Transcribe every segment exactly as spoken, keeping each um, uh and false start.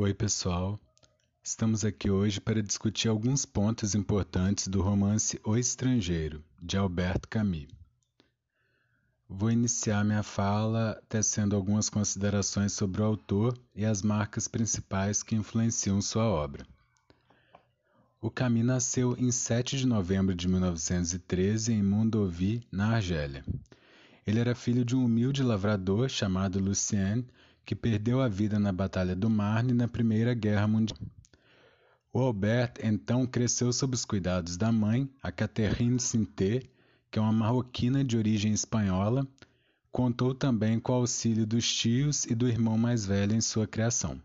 Oi, pessoal. Estamos aqui hoje para discutir alguns pontos importantes do romance O Estrangeiro, de Albert Camus. Vou iniciar minha fala tecendo algumas considerações sobre o autor e as marcas principais que influenciam sua obra. O Camus nasceu em sete de novembro de mil novecentos e treze em Mondovi, na Argélia. Ele era filho de um humilde lavrador chamado Lucien, que perdeu a vida na Batalha do Marne na Primeira Guerra Mundial. O Albert, então, cresceu sob os cuidados da mãe, a Catherine Sinté, que é uma marroquina de origem espanhola. Contou também com o auxílio dos tios e do irmão mais velho em sua criação.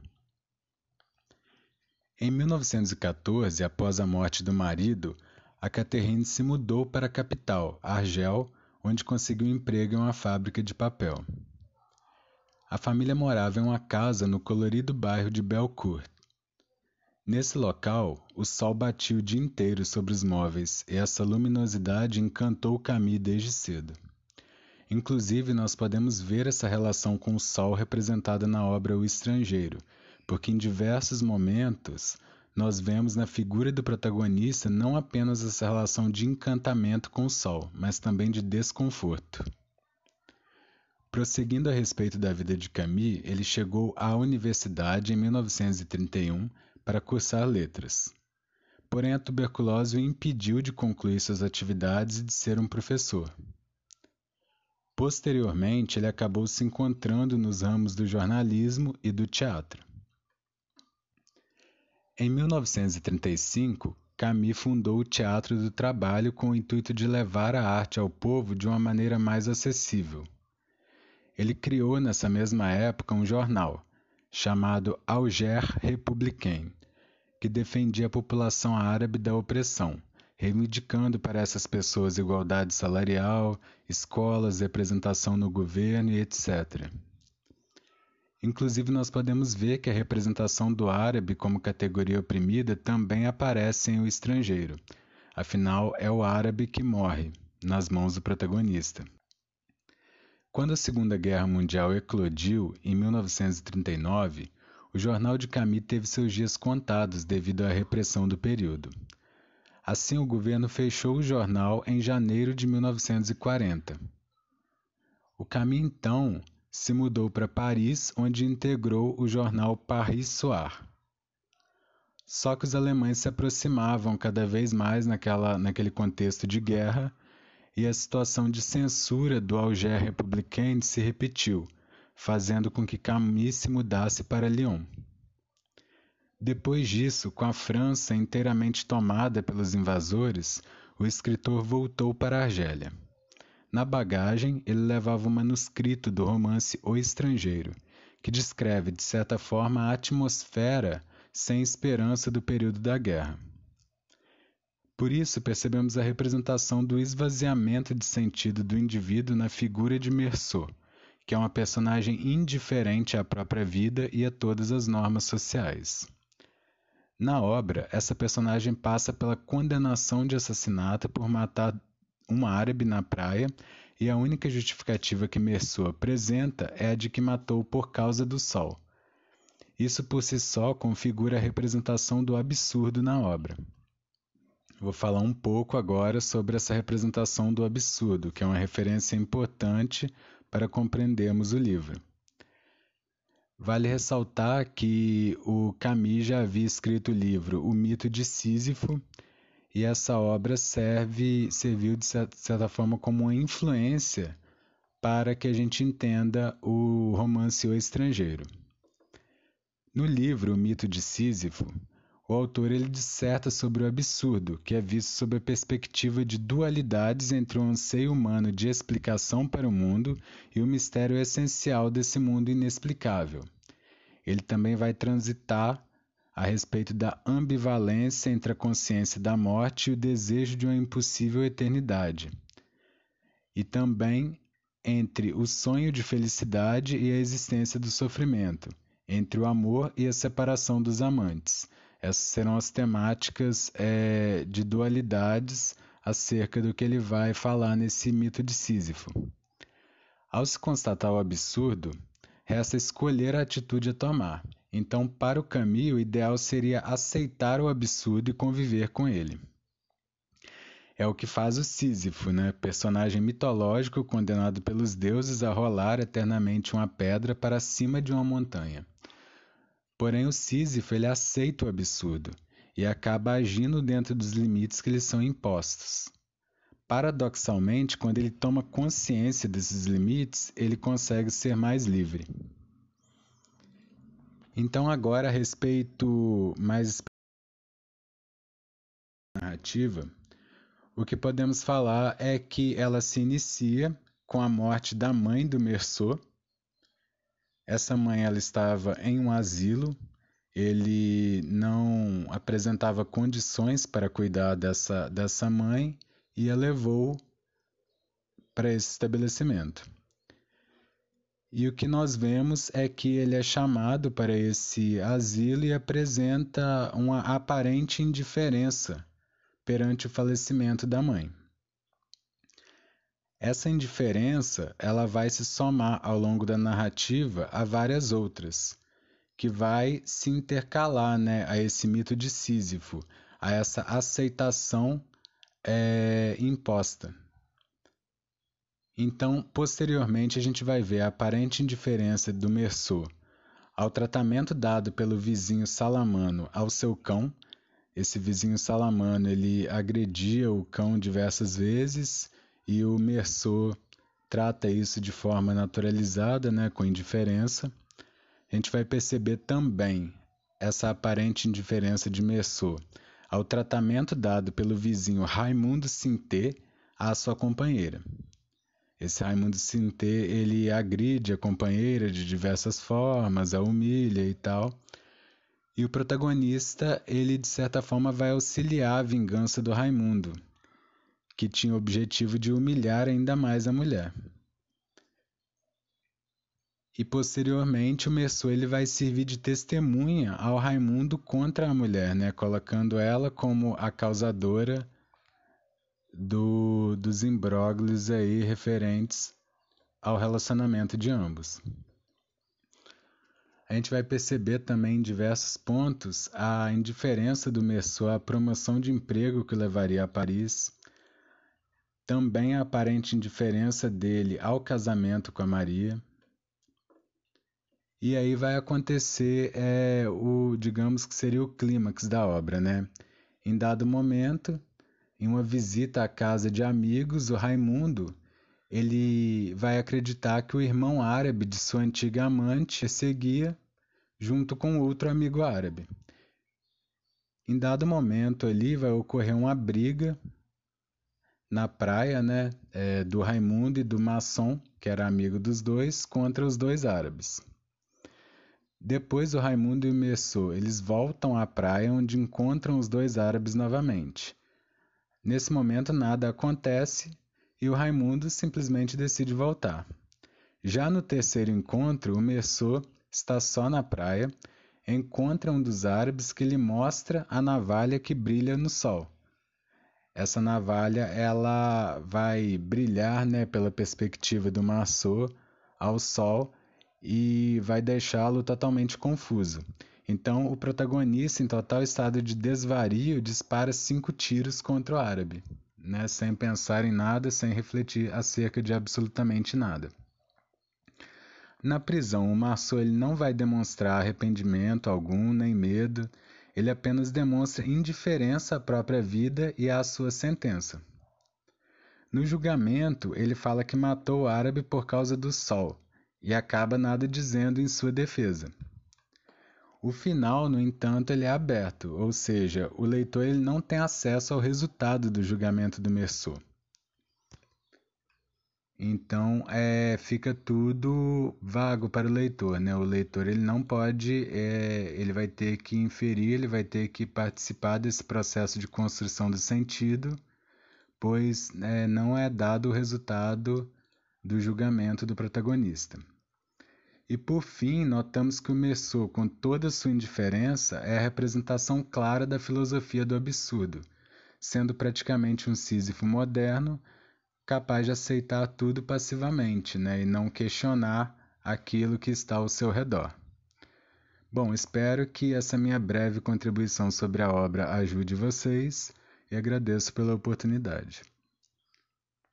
Em mil novecentos e quatorze, após a morte do marido, a Catherine se mudou para a capital, Argel, onde conseguiu emprego em uma fábrica de papel. A família morava em uma casa no colorido bairro de Belcourt. Nesse local, o sol batia o dia inteiro sobre os móveis e essa luminosidade encantou Camus desde cedo. Inclusive, nós podemos ver essa relação com o sol representada na obra O Estrangeiro, porque em diversos momentos nós vemos na figura do protagonista não apenas essa relação de encantamento com o sol, mas também de desconforto. Prosseguindo a respeito da vida de Camus, ele chegou à universidade em mil novecentos e trinta e um para cursar letras. Porém, a tuberculose o impediu de concluir suas atividades e de ser um professor. Posteriormente, ele acabou se encontrando nos ramos do jornalismo e do teatro. Em mil novecentos e trinta e cinco, Camus fundou o Teatro do Trabalho com o intuito de levar a arte ao povo de uma maneira mais acessível. Ele criou, nessa mesma época, um jornal, chamado Alger Républicain, que defendia a população árabe da opressão, reivindicando para essas pessoas igualdade salarial, escolas, representação no governo e etcétera. Inclusive, nós podemos ver que a representação do árabe como categoria oprimida também aparece em O Estrangeiro. Afinal, é o árabe que morre, nas mãos do protagonista. Quando a Segunda Guerra Mundial eclodiu, em mil novecentos e trinta e nove, o jornal de Camus teve seus dias contados devido à repressão do período. Assim, o governo fechou o jornal em janeiro de mil novecentos e quarenta. O Camus, então, se mudou para Paris, onde integrou o jornal Paris Soir. Só que os alemães se aproximavam cada vez mais naquela, naquele contexto de guerra, e a situação de censura do Alger Républicain se repetiu, fazendo com que Camus se mudasse para Lyon. Depois disso, com a França inteiramente tomada pelos invasores, o escritor voltou para a Argélia. Na bagagem, ele levava o manuscrito do romance O Estrangeiro, que descreve, de certa forma, a atmosfera sem esperança do período da guerra. Por isso, percebemos a representação do esvaziamento de sentido do indivíduo na figura de Meursault, que é uma personagem indiferente à própria vida e a todas as normas sociais. Na obra, essa personagem passa pela condenação de assassinato por matar um árabe na praia, e a única justificativa que Meursault apresenta é a de que matou por causa do sol. Isso por si só configura a representação do absurdo na obra. Vou falar um pouco agora sobre essa representação do absurdo, que é uma referência importante para compreendermos o livro. Vale ressaltar que o Camus já havia escrito o livro O Mito de Sísifo, e essa obra serve, serviu de certa forma como uma influência para que a gente entenda o romance O Estrangeiro. No livro O Mito de Sísifo, o autor ele disserta sobre o absurdo, que é visto sob a perspectiva de dualidades entre o anseio humano de explicação para o mundo e o mistério essencial desse mundo inexplicável. Ele também vai transitar a respeito da ambivalência entre a consciência da morte e o desejo de uma impossível eternidade, e também entre o sonho de felicidade e a existência do sofrimento, entre o amor e a separação dos amantes. Essas serão as temáticas é, de dualidades acerca do que ele vai falar nesse mito de Sísifo. Ao se constatar o absurdo, Resta escolher a atitude a tomar. Então, para o Camus, o ideal seria aceitar o absurdo e conviver com ele. É o que faz o Sísifo, né? Personagem mitológico condenado pelos deuses a rolar eternamente uma pedra para cima de uma montanha. Porém, o Sísifo ele aceita o absurdo e acaba agindo dentro dos limites que lhe são impostos. Paradoxalmente, quando ele toma consciência desses limites, ele consegue ser mais livre. Então, agora, a respeito mais da narrativa, o que podemos falar é que ela se inicia com a morte da mãe do Meursault. Essa mãe ela estava em um asilo, ele não apresentava condições para cuidar dessa, dessa mãe e a levou para esse estabelecimento. E o que nós vemos é que ele é chamado para esse asilo e apresenta uma aparente indiferença perante o falecimento da mãe. Essa indiferença ela vai se somar ao longo da narrativa a várias outras, que vai se intercalar, né, a esse mito de Sísifo, a essa aceitação é, imposta. Então, posteriormente, a gente vai ver a aparente indiferença do Meursault ao tratamento dado pelo vizinho Salamano ao seu cão. Esse vizinho Salamano, ele agredia o cão diversas vezes e o Meursault trata isso de forma naturalizada, né, com indiferença. A gente vai perceber também essa aparente indiferença de Meursault ao tratamento dado pelo vizinho Raimundo Sintê à sua companheira. Esse Raimundo Sintê, ele agride a companheira de diversas formas, a humilha e tal. E o protagonista, ele de certa forma vai auxiliar a vingança do Raimundo, que tinha o objetivo de humilhar ainda mais a mulher. E posteriormente o Meursault ele vai servir de testemunha ao Raimundo contra a mulher, né? Colocando ela como a causadora do, dos imbróglios aí referentes ao relacionamento de ambos. A gente vai perceber também em diversos pontos a indiferença do Meursault à promoção de emprego que o levaria a Paris, também a aparente indiferença dele ao casamento com a Maria, e aí vai acontecer é, o, digamos que seria o clímax da obra, né? Em dado momento, em uma visita à casa de amigos, o Raimundo ele vai acreditar que o irmão árabe de sua antiga amante perseguia junto com outro amigo árabe. Em dado momento ali vai ocorrer uma briga na praia, né, é, do Raimundo e do Maçon, que era amigo dos dois, contra os dois árabes. Depois o Raimundo e o Meursault, eles voltam à praia onde encontram os dois árabes novamente. Nesse momento nada acontece e o Raimundo simplesmente decide voltar. Já no terceiro encontro, o Meursault está só na praia, encontra um dos árabes que lhe mostra a navalha que brilha no sol. Essa navalha ela vai brilhar, né, pela perspectiva do Meursault ao sol e vai deixá-lo totalmente confuso. Então, o protagonista, em total estado de desvario, dispara cinco tiros contra o árabe, né, sem pensar em nada, sem refletir acerca de absolutamente nada. Na prisão, o Meursault ele não vai demonstrar arrependimento algum, nem medo. Ele apenas demonstra indiferença à própria vida e à sua sentença. No julgamento, ele fala que matou o árabe por causa do sol e acaba nada dizendo em sua defesa. O final, no entanto, ele é aberto, ou seja, o leitor ele não tem acesso ao resultado do julgamento do Meursault. Então, é, fica tudo vago para o leitor, né? O leitor ele não pode, é, ele vai ter que inferir, ele vai ter que participar desse processo de construção do sentido, pois é, não é dado o resultado do julgamento do protagonista. E, por fim, notamos que o Meursault, com toda a sua indiferença, é a representação clara da filosofia do absurdo, sendo praticamente um Sísifo moderno, capaz de aceitar tudo passivamente, né, e não questionar aquilo que está ao seu redor. Bom, espero que essa minha breve contribuição sobre a obra ajude vocês e agradeço pela oportunidade.